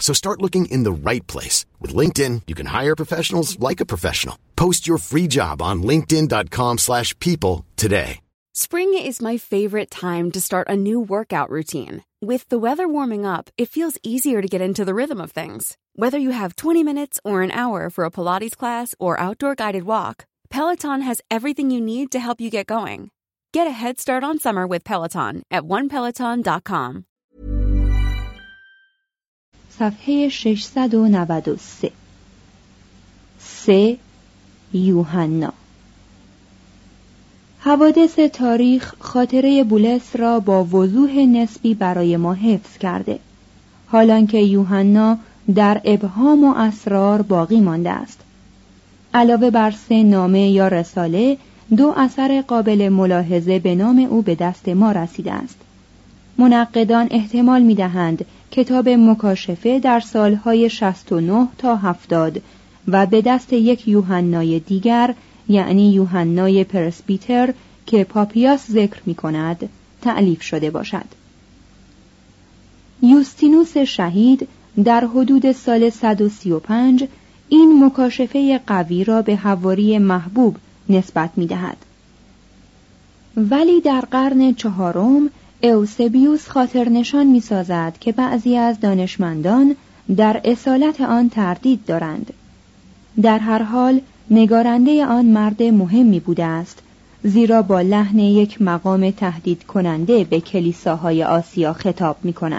So start looking in the right place. With LinkedIn, you can hire professionals like a professional. Post your free job on linkedin.com/people today. Spring is my favorite time to start a new workout routine. With the weather warming up, it feels easier to get into the rhythm of things. Whether you have 20 minutes or an hour for a Pilates class or outdoor guided walk, Peloton has everything you need to help you get going. Get a head start on summer with Peloton at onepeloton.com. صفحه 693 3 یوحنا. حوادث تاریخ خاطره بولس را با وضوح نسبی برای ما حفظ کرده، حالانکه یوحنا در ابهام و اسرار باقی مانده است. علاوه بر 3 نامه یا رساله، 2 اثر قابل ملاحظه به نام او به دست ما رسیده است. منقدان احتمال می‌دهند کتاب مکاشفه در سالهای 69 تا 70 و به دست یک یوحنای دیگر، یعنی یوحنای پرسبیتر که پاپیاس ذکر می‌کند، تألیف شده باشد. یوستینوس شهید در حدود سال 135 این مکاشفه قوی را به حواری محبوب نسبت می‌دهد. ولی در قرن 4 اوسبیوس خاطرنشان می‌سازد که بعضی از دانشمندان در اصالت آن تردید دارند. در هر حال نگارنده آن مرد مهمی بوده است، زیرا با لحن یک مقام تهدید کننده به کلیساهای آسیا خطاب می‌کند.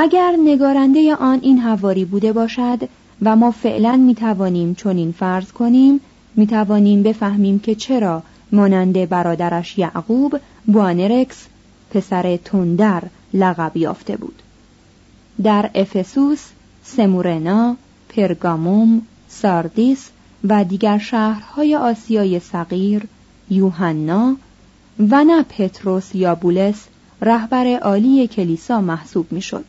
اگر نگارنده آن این حواری بوده باشد و ما فعلا میتوانیم چنین فرض کنیم، میتوانیم بفهمیم که چرا مانند برادرش یعقوب بوانرکس پسر تندر لقب یافته بود. در افسوس، سمورنا، پرگاموم، ساردیس و دیگر شهرهای آسیای صغیر یوحنا و نه پتروس یا بولس رهبر عالی کلیسا محسوب میشد.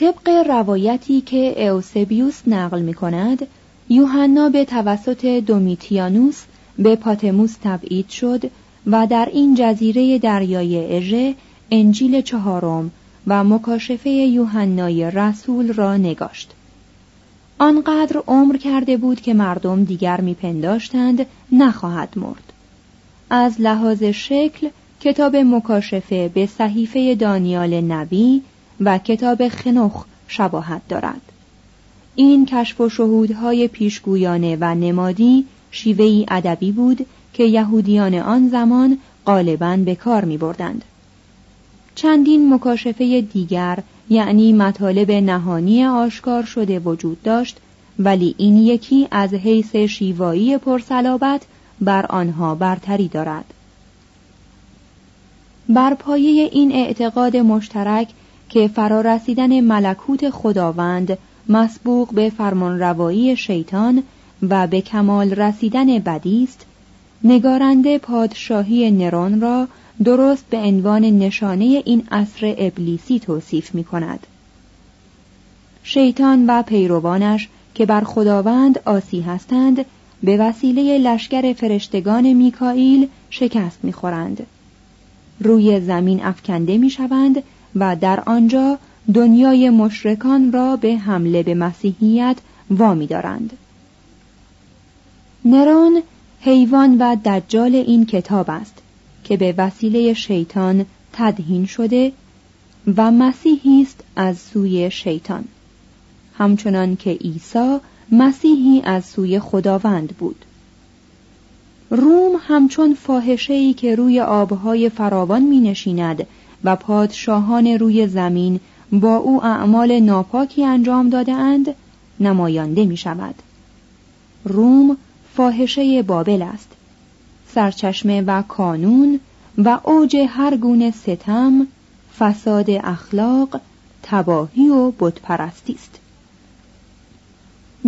طبق روایتی که اوسبیوس نقل می کند، یوحنا به توسط دومیتیانوس به پاتموس تبعید شد و در این جزیره دریای اژه انجیل 4 و مکاشفه یوحنای رسول را نگاشت. آنقدر عمر کرده بود که مردم دیگر می پنداشتند نخواهد مرد. از لحاظ شکل، کتاب مکاشفه به صحیفه دانیال نبی و کتاب خنوخ شباهت دارد. این کشف و شهودهای پیشگویانه و نمادی شیوهی ادبی بود که یهودیان آن زمان غالباً به کار می‌بردند. چندین مکاشفه دیگر، یعنی مطالب نهانی آشکار شده وجود داشت ولی این یکی از حیث شیوایی پرصلابت بر آنها برتری دارد. بر پایه این اعتقاد مشترک که فرارسیدن ملکوت خداوند مسبوق به فرمانروایی شیطان و به کمال رسیدن بدی است، نگارنده پادشاهی نرون را درست به عنوان نشانه این عصر ابلیسی توصیف می کند. شیطان و پیروانش که بر خداوند عاصی هستند، به وسیله لشکر فرشتگان میکائیل شکست می خورند. روی زمین افکنده می شوند و در آنجا دنیای مشرکان را به حمله به مسیحیت وامی دارند. نرون حیوان و دجال این کتاب است که به وسیله شیطان تدهین شده و مسیحی است از سوی شیطان، همچنان که عیسی مسیحی از سوی خداوند بود. روم همچون فاحشه‌ای که روی آبهای فراوان می‌نشیند و پادشاهان روی زمین با او اعمال ناپاکی انجام داده‌اند، نماینده می‌شود. روم فاحشه بابل است، سرچشمه و کانون و اوج هر گونه ستم، فساد اخلاق، تباهی و بتپرستی است.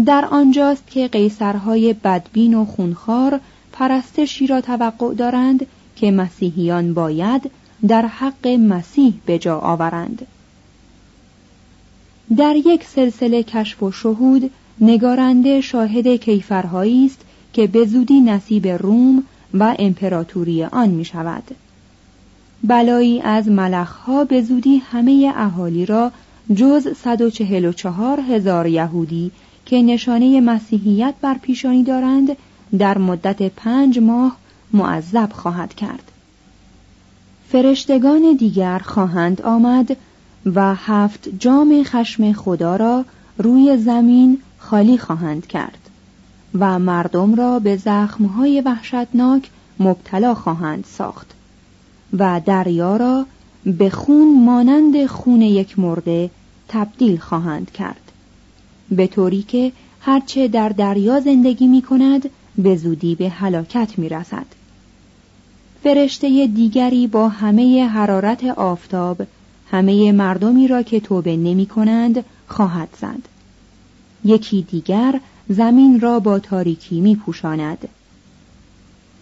در آنجاست که قیصرهای بدبین و خونخوار پرستشی را توقع دارند که مسیحیان باید در حق مسیح به جا آورند. در یک سلسله کشف و شهود، نگارنده شاهد کیفرهایی است که به زودی نصیب روم و امپراتوری آن می شود. بلایی از ملخها به زودی همه اهالی را جز 144,000 یهودی که نشانه مسیحیت بر پیشانی دارند در مدت 5 ماه معذب خواهد کرد. فرشتگان دیگر خواهند آمد و 7 جام خشم خدا را روی زمین خالی خواهند کرد و مردم را به زخمهای وحشتناک مبتلا خواهند ساخت و دریا را به خون مانند خون یک مرده تبدیل خواهند کرد، به طوری که هرچه در دریا زندگی می کند به زودی به هلاکت می رسد. فرشته دیگری با همه حرارت آفتاب همه مردمی را که توبه نمی کنند خواهد زد. یکی دیگر زمین را با تاریکی می پوشاند.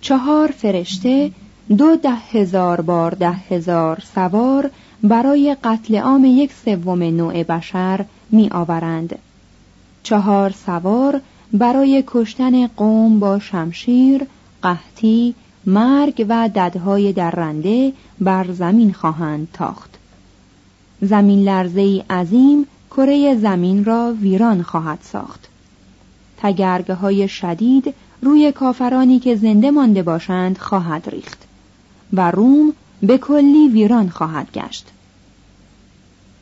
4 فرشته 2 10,000 بار 10,000 سوار برای قتل عام 1/3 نوع بشر می آورند. 4 سوار برای کشتن قوم با شمشیر، قحطی، مرگ و ددهای درنده بر زمین خواهند تاخت. زمین لرزه‌ای عظیم کره زمین را ویران خواهد ساخت. تگرگه‌های شدید روی کافرانی که زنده مانده باشند خواهد ریخت و روم به کلی ویران خواهد گشت.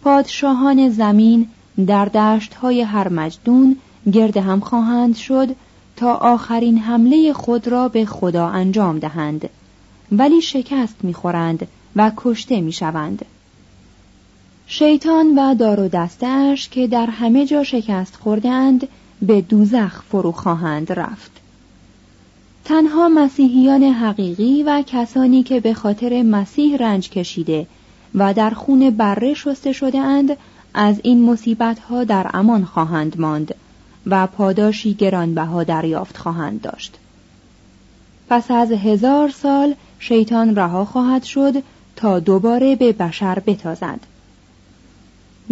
پادشاهان زمین در دشت‌های هرمجدون گرد هم خواهند شد تا آخرین حمله خود را به خدا انجام دهند، ولی شکست می‌خورند و کشته می‌شوند. شیطان و دار و دسته‌اش که در همه جا شکست خوردند به دوزخ فرو خواهند رفت. تنها مسیحیان حقیقی و کسانی که به خاطر مسیح رنج کشیده و در خون بره شسته شده‌اند از این مصیبت‌ها در امان خواهند ماند و پاداشی گرانبها دریافت خواهند داشت. پس از 1000 سال شیطان رها خواهد شد تا دوباره به بشر بتازد.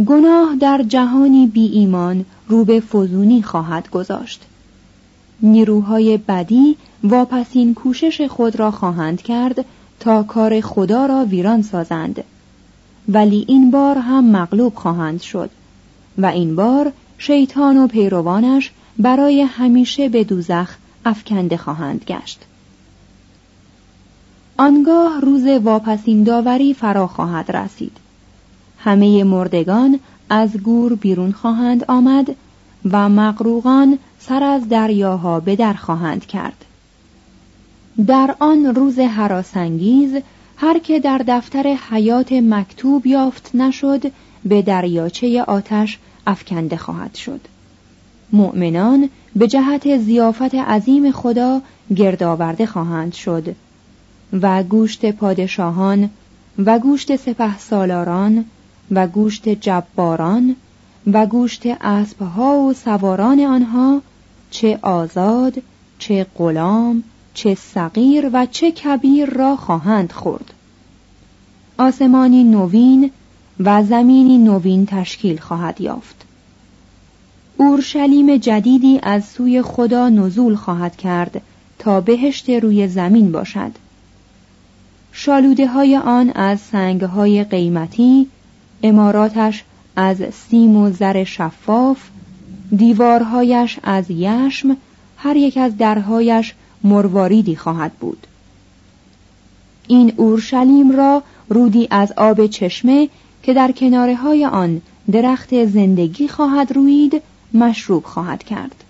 گناه در جهانی بی ایمان رو به فزونی خواهد گذاشت. نیروهای بدی واپسین کوشش خود را خواهند کرد تا کار خدا را ویران سازند، ولی این بار هم مغلوب خواهند شد و این بار شیطان و پیروانش برای همیشه به دوزخ افکنده خواهند گشت. آنگاه روز واپسین داوری فرا خواهد رسید. همه مردگان از گور بیرون خواهند آمد و مغروقان سر از دریاها به در خواهند کرد. در آن روز هراسانگیز هر که در دفتر حیات مکتوب یافت نشد به دریاچه آتش افکنده خواهد شد مؤمنان به جهت ضیافت عظیم خدا گردآورده خواهند شد و گوشت پادشاهان و گوشت سپهسالاران و گوشت جباران و گوشت اسبها و سواران آنها، چه آزاد، چه غلام، چه صغیر و چه کبیر را خواهند خورد. آسمانی نوین و زمینی نوین تشکیل خواهد یافت. اورشلیم جدیدی از سوی خدا نزول خواهد کرد تا بهشت روی زمین باشد. شالوده های آن از سنگ های قیمتی، عماراتش از سیم و زر شفاف، دیوارهایش از یشم، هر یک از درهایش مرواریدی خواهد بود. این اورشلیم را رودی از آب چشمه که در کناره های آن درخت زندگی خواهد روید مشروب خواهد کرد.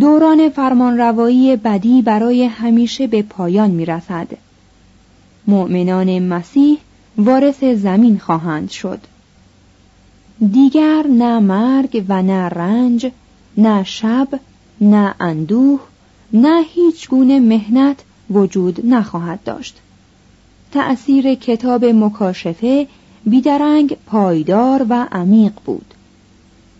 دوران فرمانروایی بدی برای همیشه به پایان می رسد. مؤمنان مسیح وارث زمین خواهند شد. دیگر نه مرگ و نه رنج، نه شب، نه اندوه، نه هیچ گونه مهنت وجود نخواهد داشت. تأثیر کتاب مکاشفه بیدرنگ پایدار و عمیق بود.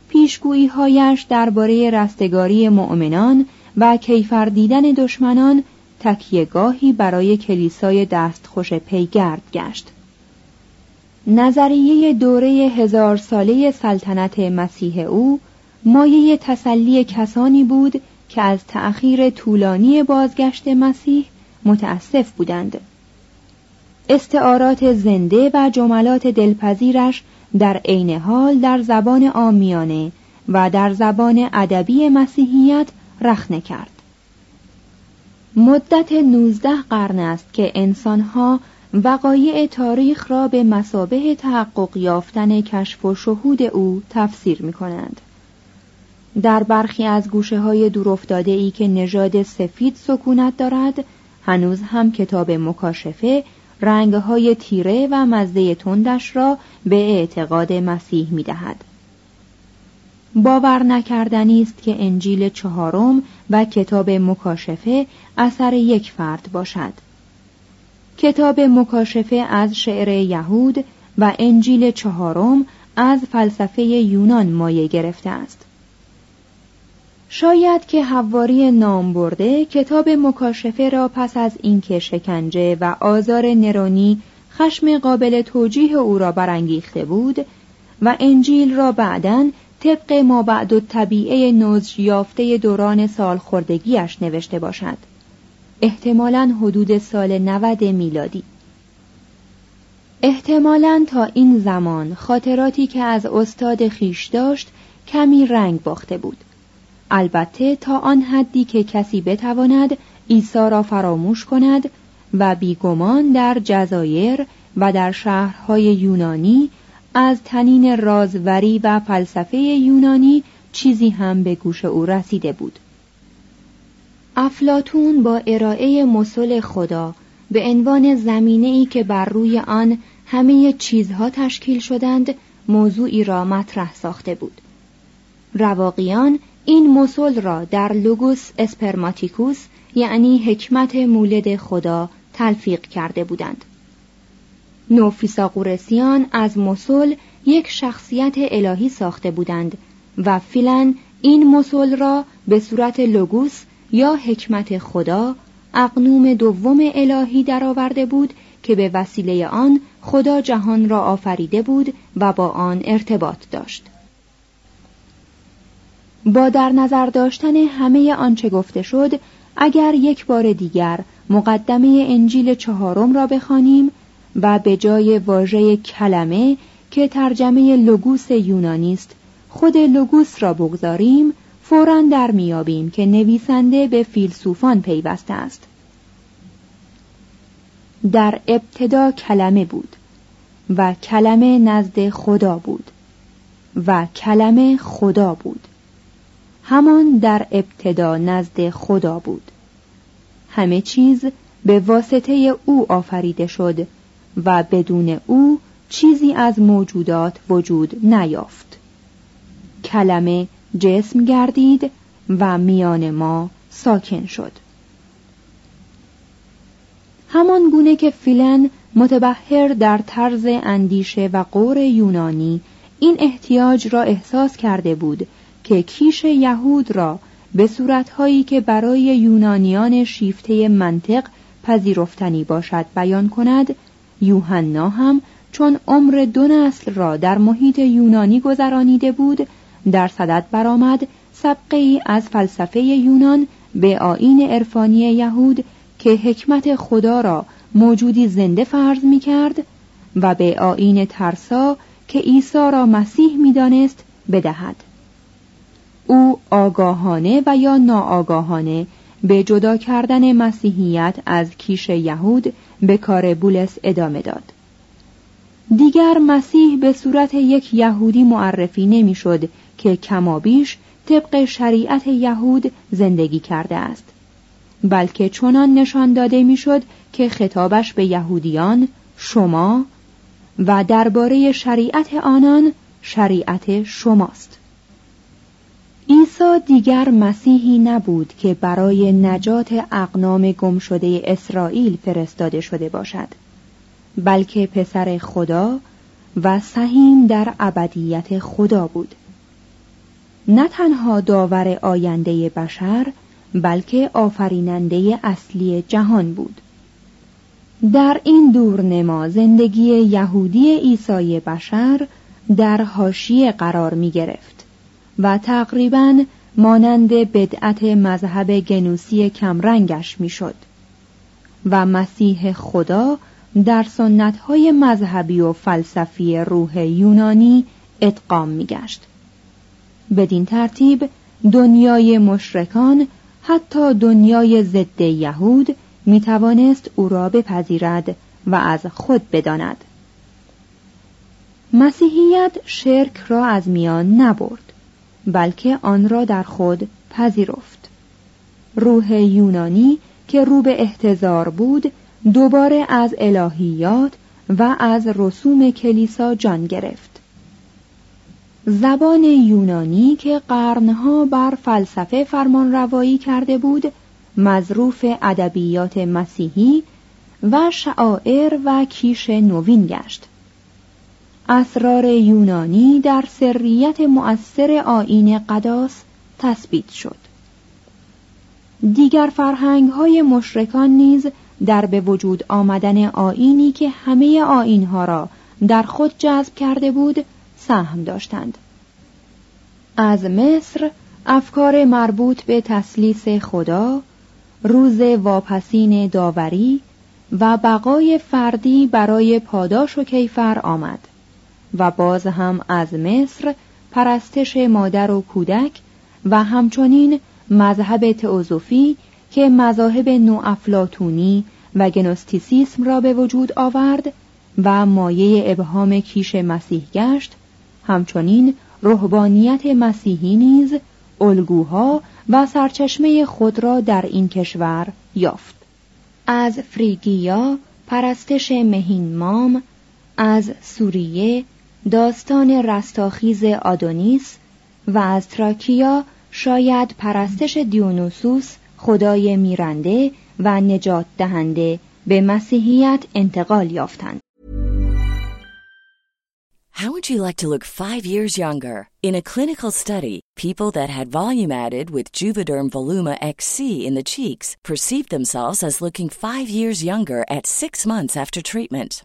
پیشگویی‌هایش درباره رستگاری مؤمنان و کیفر دیدن دشمنان تکیه‌گاهی برای کلیسای دستخوش پیگرد گشت. نظریه دوره 1000 ساله سلطنت مسیح او مایه تسلی کسانی بود که از تأخیر طولانی بازگشت مسیح متأسف بودند. استعارات زنده و جملات دلپذیرش در عین حال در زبان عامیانه و در زبان ادبی مسیحیت رخنه کرد. مدت 19 قرن است که انسانها وقایع تاریخ را به مثابه تحقق یافتن کشف و شهود او تفسیر می‌کنند. در برخی از گوشه‌های دورافتاده‌ای که نژاد سفید سکونت دارد، هنوز هم کتاب مکاشفه رنگ‌های تیره و مزه تندش را به اعتقاد مسیح می‌دهد. باور نکردنی است که انجیل 4 و کتاب مکاشفه اثر یک فرد باشد. کتاب مکاشفه از شعر یهود و انجیل 4 از فلسفه یونان مایه گرفته است. شاید که حواری نامبرده کتاب مکاشفه را پس از اینکه شکنجه و آزار نرونی خشم قابل توجیه او را برانگیخته بود و انجیل را بعداً طبق مابعد الطبیعه نضج یافته دوران سالخوردگیش نوشته باشد، احتمالاً حدود سال 90 میلادی. احتمالاً تا این زمان خاطراتی که از استاد خویش داشت کمی رنگ باخته بود، البته تا آن حدی که کسی بتواند عیسی را فراموش کند و بیگمان در جزایر و در شهرهای یونانی از طنین رازوری و فلسفه یونانی چیزی هم به گوش او رسیده بود. افلاطون با ارائه مثل خدا به عنوان زمینه‌ای که بر روی آن همه چیزها تشکیل شدند، موضوعی را مطرح ساخته بود. رواقیان این مثل را در لوگوس اسپرماتیکوس، یعنی حکمت مولد خدا، تلفیق کرده بودند. نوفیثاغورسیان از مثل یک شخصیت الهی ساخته بودند و فیلن این مثل را به صورت لوگوس یا حکمت خدا، اقنوم دوم الهی درآورده بود که به وسیله آن خدا جهان را آفریده بود و با آن ارتباط داشت. با در نظر داشتن همه آنچه گفته شد، اگر یک بار دیگر مقدمه انجیل 4 را بخوانیم و به جای واژه کلمه که ترجمه لوگوس یونانی است، خود لوگوس را بگذاریم، فوراً در میابیم که نویسنده به فیلسوفان پیوسته است. در ابتدا کلمه بود و کلمه نزد خدا بود و کلمه خدا بود. همان در ابتدا نزد خدا بود. همه چیز به واسطه او آفریده شد و بدون او چیزی از موجودات وجود نیافت. کلمه جسم گردید و میان ما ساکن شد. همان گونه که فیلن متبحر در طرز اندیشه و غور یونانی این احتیاج را احساس کرده بود که کیش یهود را به صورتهایی که برای یونانیان شیفته منطق پذیرفتنی باشد بیان کند، یوحنا هم چون عمر دو نسل را در محیط یونانی گذرانیده بود، در صدد برآمد سبقه ای از فلسفه یونان به آیین عرفانی یهود که حکمت خدا را موجودی زنده فرض می کرد و به آیین ترسا که عیسی را مسیح می دانست بدهد. او آگاهانه و یا ناآگاهانه به جدا کردن مسیحیت از کیش یهود به کار بولس ادامه داد. دیگر مسیح به صورت یک یهودی معرفی نمی شد که کمابیش طبق شریعت یهود زندگی کرده است، بلکه چنان نشان داده می شد که خطابش به یهودیان شما و درباره شریعت آنان شریعت شماست. عیسی دیگر مسیحی نبود که برای نجات اقنام گم شده اسرائیل فرستاده شده باشد، بلکه پسر خدا و سهیم در ابدیت خدا بود، نه تنها داور آینده بشر بلکه آفریننده اصلی جهان بود. در این دورنما زندگی یهودی عیسی بشر در حاشیه قرار می گرفت و تقریباً مانند بدعت مذهب گنوسی کمرنگش می شد و مسیح خدا در سنت‌های مذهبی و فلسفی روح یونانی ادغام می گشت. بدین ترتیب دنیای مشرکان، حتی دنیای ضد یهود، می توانست او را بپذیرد و از خود بداند. مسیحیت شرک را از میان نبرد، بلکه آن را در خود پذیرفت. روح یونانی که رو به احتضار بود، دوباره از الهیات و از رسوم کلیسا جان گرفت. زبان یونانی که قرنها بر فلسفه فرمانروایی کرده بود، مظروف ادبیات مسیحی و شعائر و کیش نوین گشت. اسرار یونانی در سریت مؤثر آیین قداس تثبیت شد. دیگر فرهنگ‌های مشرکان نیز در به وجود آمدن آیینی که همه آیین‌ها را در خود جذب کرده بود، سهم داشتند. از مصر افکار مربوط به تسلیس خدا، روز واپسین داوری و بقای فردی برای پاداش و کیفر آمد و باز هم از مصر پرستش مادر و کودک و همچنین مذهب تئوسوفی که مذاهب نوافلاطونی و گنوستیسیسم را به وجود آورد و مایه ابهام کیش مسیح گشت، همچنین رهبانیت مسیحی نیز الگوها و سرچشمه خود را در این کشور یافت. از فریگیا پرستش مهین مام، از سوریه داستان رستاخیز آدونیس و از تراکیا شاید پرستش دیونوسوس، خدای میرنده و نجات دهنده، به مسیحیت انتقال یافتند. How would you like to look 5 years younger? In a clinical study, people that had volume added with Juvederm Voluma XC in the cheeks perceived themselves as looking 5 years younger at 6 months after treatment.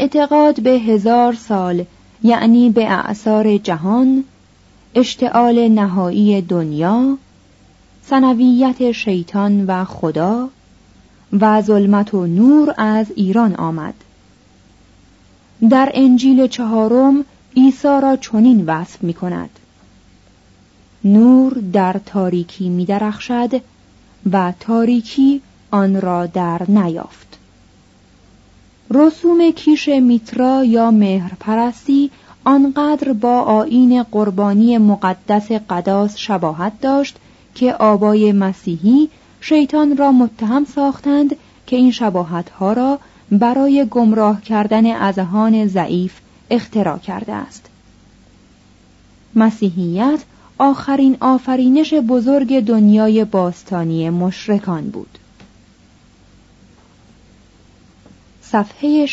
اعتقاد به 1000 سال، یعنی به اعصار جهان، اشتعال نهایی دنیا، ثنویت شیطان و خدا و ظلمت و نور از ایران آمد. در انجیل 4 عیسی را چنین وصف می کند: نور در تاریکی می درخشد و تاریکی آن را در نیافت. رسوم کیش میترا یا مهرپرستی آنقدر با آیین قربانی مقدس قداس شباهت داشت که آبای مسیحی شیطان را متهم ساختند که این شباهت‌ها را برای گمراه کردن اذهان ضعیف اختراع کرده است. مسیحیت آخرین آفرینش بزرگ دنیای باستانی مشرکان بود. صفحه 698،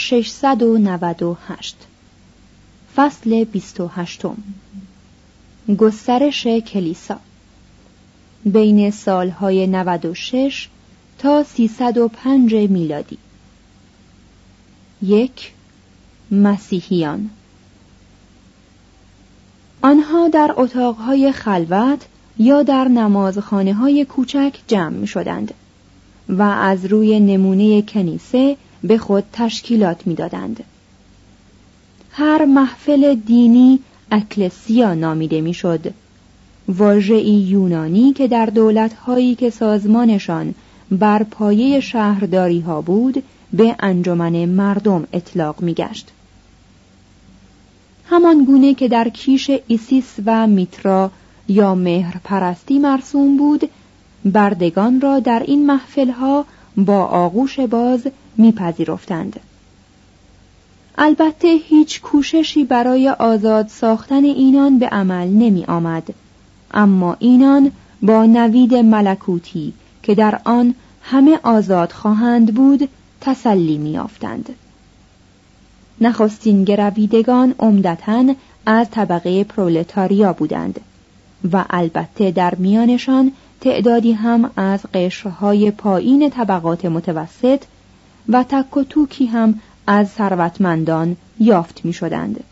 فصل 28، گسترش کلیسا. بین سالهای 96 تا 305 میلادی. 1. مسیحیان. آنها در اتاقهای خلوت یا در نمازخانه‌های کوچک جمع می‌شدند و از روی نمونه کنیسه به خود تشکیلات می‌دادند. هر محفل دینی اکلسیا نامیده می‌شد، واژه‌ای یونانی که در دولت‌هایی که سازمانشان بر پایه شهرداری‌ها بود به انجمن مردم اطلاق می‌گشت. همان گونه که در کیش ایسیس و میترا یا مهرپرستی مرسوم بود، بردگان را در این محفل‌ها با آغوش باز میپذیرفتند. البته هیچ کوششی برای آزاد ساختن اینان به عمل نمی آمد، اما اینان با نوید ملکوتی که در آن همه آزاد خواهند بود تسلی میافتند. نخستین گرویدگان عمدتاً از طبقه پرولتاریا بودند و البته در میانشان تعدادی هم از قشرهای پایین طبقات متوسط و تک و توکی هم از ثروتمندان یافت می شدند.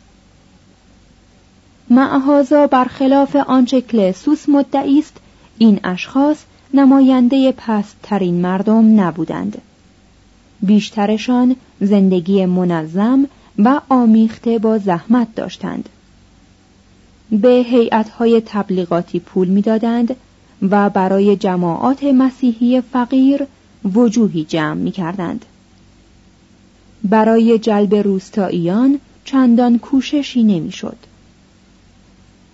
معهازا برخلاف آنچه کلسوس مدعی است، این اشخاص نماینده پست‌ترین مردم نبودند. بیشترشان زندگی منظم و آمیخته با زحمت داشتند. به هیئت‌های تبلیغاتی پول می دادند و برای جماعات مسیحی فقیر وجوهی جمع می کردند. برای جلب روستاییان چندان کوششی نمیشد.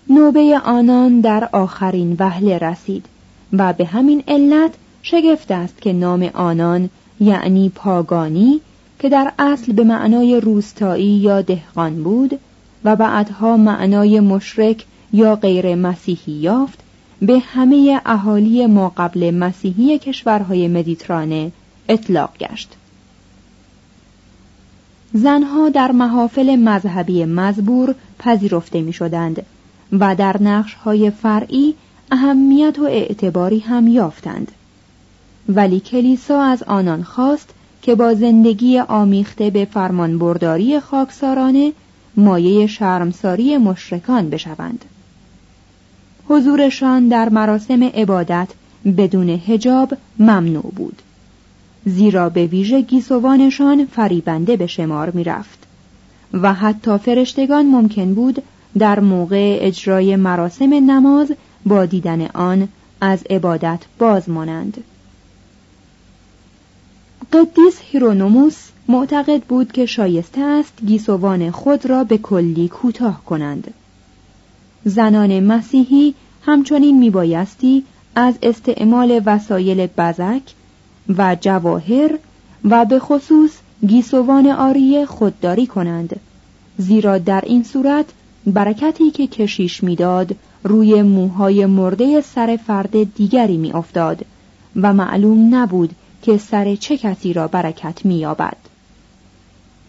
نوبه آنان در آخرین وهله رسید و به همین علت شگفت است که نام آنان، یعنی پاگانی که در اصل به معنای روستایی یا دهقان بود و بعدها معنای مشرک یا غیر مسیحی یافت، به همه اهالی ما قبل مسیحی کشورهای مدیترانه اطلاق گشت. زنها در محافل مذهبی مزبور پذیرفته می شدند و در نقش‌های فرعی اهمیت و اعتباری هم یافتند، ولی کلیسا از آنان خواست که با زندگی آمیخته به فرمانبرداری خاکسارانه مایه شرمساری مشرکان بشوند. حضورشان در مراسم عبادت بدون حجاب ممنوع بود، زیرا به ویژه گیسوانشان فریبنده به شمار می رفت و حتی فرشتگان ممکن بود در موقع اجرای مراسم نماز با دیدن آن از عبادت باز مانند. قدیس هیرونوموس معتقد بود که شایسته است گیسوان خود را به کلی کوتاه کنند. زنان مسیحی همچنین میبایستی از استعمال وسایل بزک و جواهر و به خصوص گیسوان عاریه خودداری کنند، زیرا در این صورت برکتی که کشیش میداد روی موهای مرده سر فرد دیگری میافتاد و معلوم نبود که سر چه کسی را برکت مییابد.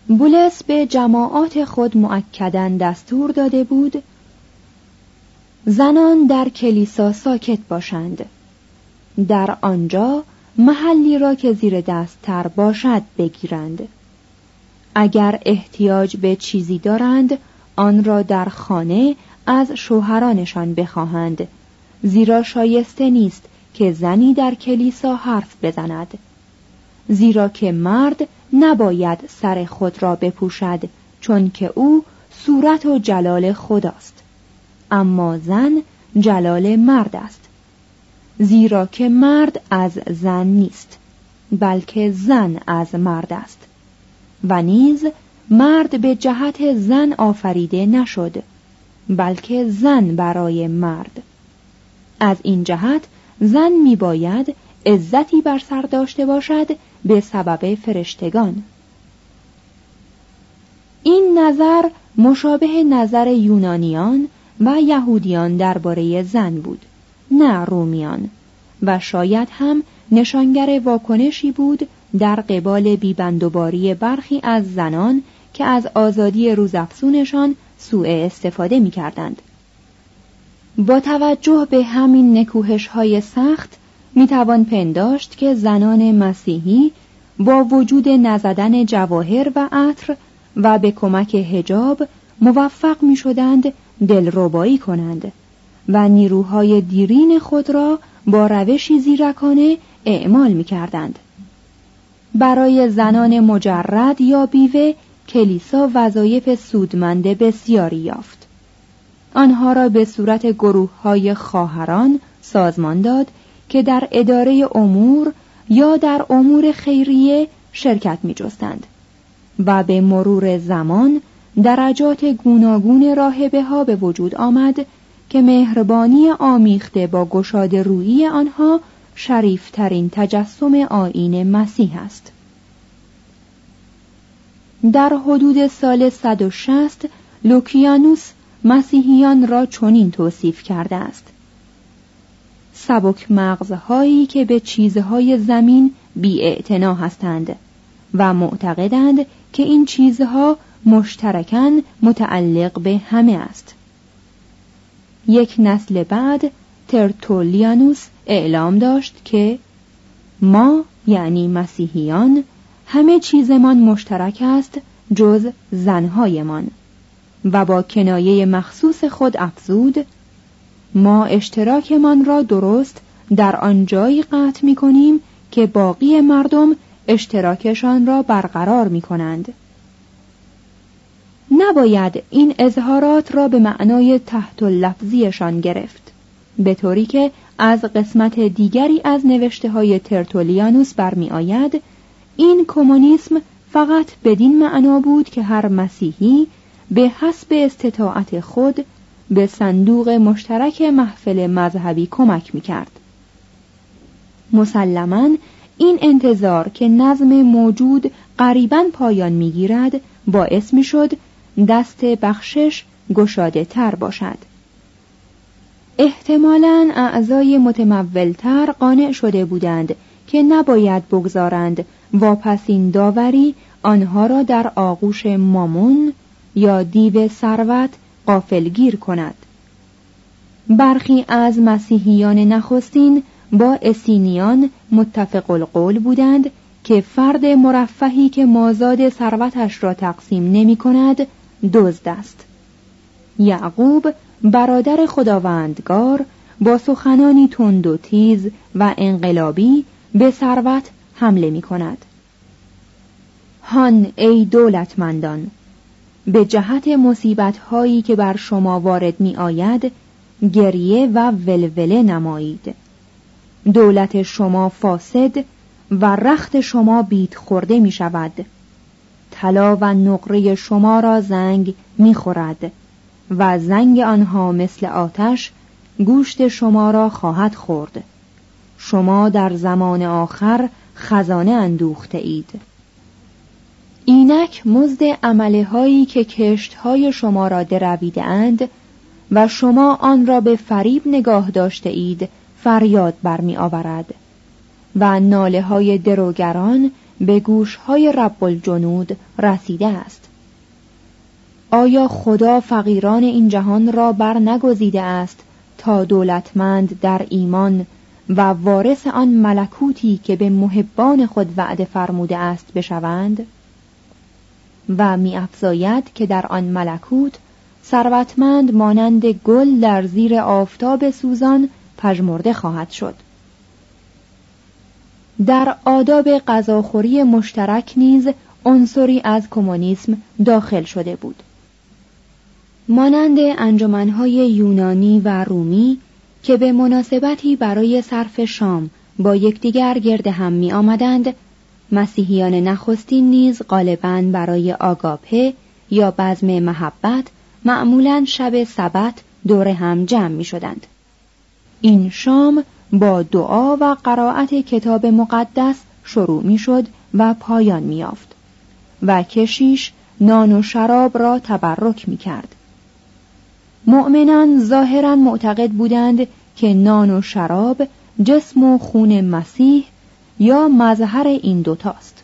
بولس به جماعات خود مؤکداً دستور داده بود زنان در کلیسا ساکت باشند، در آنجا محلی را که زیر دست تر باشد بگیرند، اگر احتیاج به چیزی دارند آن را در خانه از شوهرانشان بخواهند، زیرا شایسته نیست که زنی در کلیسا حرف بزند، زیرا که مرد نباید سر خود را بپوشد، چون که او صورت و جلال خداست، اما زن جلال مرد است، زیرا که مرد از زن نیست بلکه زن از مرد است، و نیز مرد به جهت زن آفریده نشد بلکه زن برای مرد. از این جهت زن می باید عزتی بر سر داشته باشد به سبب فرشتگان. این نظر مشابه نظر یونانیان و یهودیان درباره زن بود، نه رومیان، و شاید هم نشانگر واکنشی بود در قبال بیبندوباری برخی از زنان که از آزادی روزافزونشان سوء استفاده می کردند. با توجه به همین نکوهش‌های سخت می‌توان پنداشت که زنان مسیحی با وجود نزدن جواهر و عطر و به کمک حجاب موفق می‌شدند دلربایی کنند و نیروهای دیرین خود را با روشی زیرکانه اعمال می‌کردند. برای زنان مجرد یا بیوه کلیسا وظایف سودمند بسیاری یافت. آنها را به صورت گروه‌های خواهران سازمان داد که در اداره امور یا در امور خیریه شرکت می‌جستند و به مرور زمان درجات گوناگون راهبه‌ها به وجود آمد که مهربانی آمیخته با گشاده رویی آنها شریفترین تجسم آیین مسیح است. در حدود سال 160 لوکیانوس مسیحیان را چنین توصیف کرده است: سبک مغزهایی که به چیزهای زمین بی‌اعتنا هستند و معتقدند که این چیزها مشترکاً متعلق به همه است. یک نسل بعد ترتولیانوس اعلام داشت که ما، یعنی مسیحیان، همه چیزمان مشترک است جز زنهایمان، و با کنایه مخصوص خود افزود: ما اشتراکمان را درست در آن جایی قطع می کنیم که باقی مردم اشتراکشان را برقرار می کنند. نباید این اظهارات را به معنای تحت لفظیشان گرفت، به طوری که از قسمت دیگری از نوشته های ترتولیانوس برمی آید این کمونیسم فقط بدین معنا بود که هر مسیحی به حسب استطاعت خود به صندوق مشترک محفل مذهبی کمک می‌کرد. مسلماً این انتظار که نظم موجود قریباً پایان می‌گیرد باعث می‌شد دست بخشش گشاده تر باشد. احتمالاً اعضای متمول‌تر قانع شده بودند که نباید بگذارند واپسین داوری آنها را در آغوش مامون یا دیو ثروت غافلگیر کند. برخی از مسیحیان نخستین با اسینیان متفق القول بودند که فرد مرفهی که مازاد ثروتش را تقسیم نمی کند دزد است. یعقوب برادر خداوندگار با سخنانی تند و تیز و انقلابی به ثروت حمله می کند. هان ای دولتمندان، به جهت مصیبت‌هایی که بر شما وارد می‌آید، گریه و ولوله نمایید. دولت شما فاسد و رخت شما بیت خورده می‌شود. طلا و نقره شما را زنگ می‌خورد و زنگ آنها مثل آتش گوشت شما را خواهد خورد. شما در زمان آخر خزانه اندوخته اید. اینک مزد عمله هایی که کشت های شما را درویده اند و شما آن را به فریب نگاه داشته اید فریاد برمی آورد و ناله های دروگران به گوش های رب الجنود رسیده است. آیا خدا فقیران این جهان را بر نگزیده است تا دولتمند در ایمان و وارث آن ملکوتی که به محبان خود وعده فرموده است بشوند؟ و می‌افزاید که در آن ملکوت ثروتمند مانند گل در زیر آفتاب سوزان پژمرده خواهد شد. در آداب غذاخوری مشترک نیز عنصری از کمونیسم داخل شده بود. مانند انجمن‌های یونانی و رومی که به مناسبتی برای صرف شام با یکدیگر گرد هم می‌آمدند، مسیحیان نخستین نیز غالباً برای آگاپه یا بزم محبت معمولاً شب سبت دور هم جمع می شدند. این شام با دعا و قرائت کتاب مقدس شروع می شد و پایان می یافت و کشیش نان و شراب را تبرک می کرد. مؤمنان ظاهراً معتقد بودند که نان و شراب جسم و خون مسیح یا مظهر این دوتاست.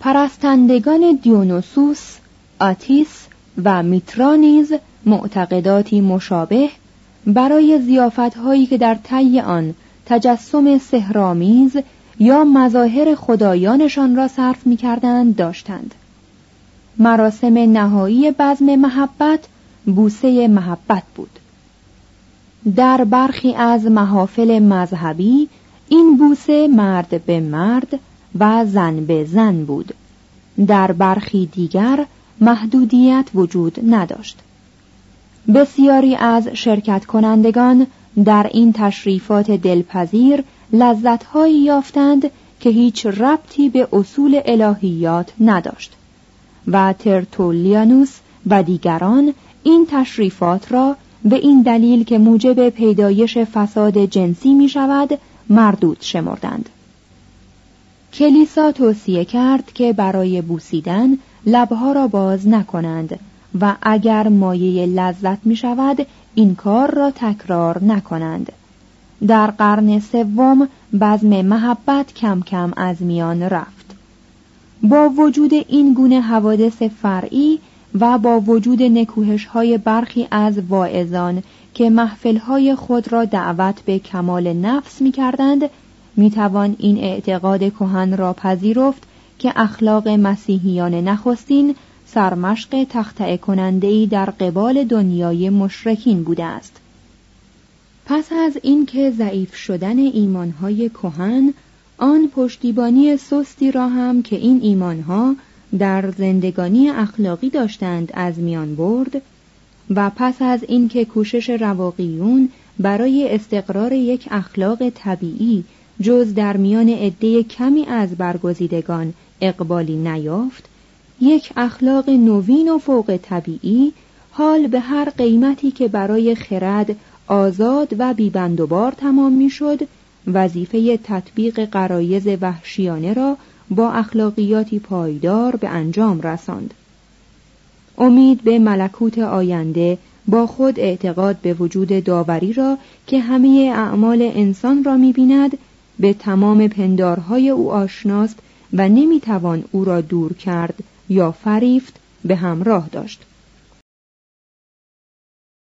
پرستندگان دیونوسوس، آتیس و میترا نیز معتقداتی مشابه برای ضیافت‌هایی که در طی آن تجسم سحرآمیز یا مظاهر خدایانشان را صرف می‌کردند داشتند. مراسم نهایی بزم محبت بوسه محبت بود. در برخی از محافل مذهبی این بوسه مرد به مرد و زن به زن بود. در برخی دیگر محدودیت وجود نداشت. بسیاری از شرکت کنندگان در این تشریفات دلپذیر لذت‌هایی یافتند که هیچ ربطی به اصول الهیات نداشت و ترتولیانوس و دیگران این تشریفات را به این دلیل که موجب پیدایش فساد جنسی می شود مردود شمردند. کلیسا توصیه کرد که برای بوسیدن لبها را باز نکنند و اگر مایه لذت می شود این کار را تکرار نکنند. در قرن سوم بزم محبت کم کم از میان رفت. با وجود این گونه حوادث فرعی و با وجود نکوهش های برخی از واعظان که محفل‌های خود را دعوت به کمال نفس می‌کردند، می‌توان این اعتقاد کهن را پذیرفت که اخلاق مسیحیان نخستین سرمشق تخطئه کننده‌ای در قبال دنیای مشرکین بوده است. پس از اینکه ضعیف شدن ایمان‌های کهن آن پشتیبانی سستی را هم که این ایمان‌ها در زندگانی اخلاقی داشتند از میان برد، و پس از اینکه کوشش رواقیون برای استقرار یک اخلاق طبیعی جز در میان عده کمی از برگزیدگان اقبالی نیافت، یک اخلاق نوین و فوق طبیعی حال به هر قیمتی که برای خرد آزاد و بی‌بندوبار تمام می‌شد، وظیفه تطبیق غرایز وحشیانه را با اخلاقیاتی پایدار به انجام رساند. امید به ملکوت آینده با خود اعتقاد به وجود داوری را که همه اعمال انسان را می‌بیند، به تمام پندارهای او آشناست و نمی‌توان او را دور کرد یا فریفت، به همراه داشت.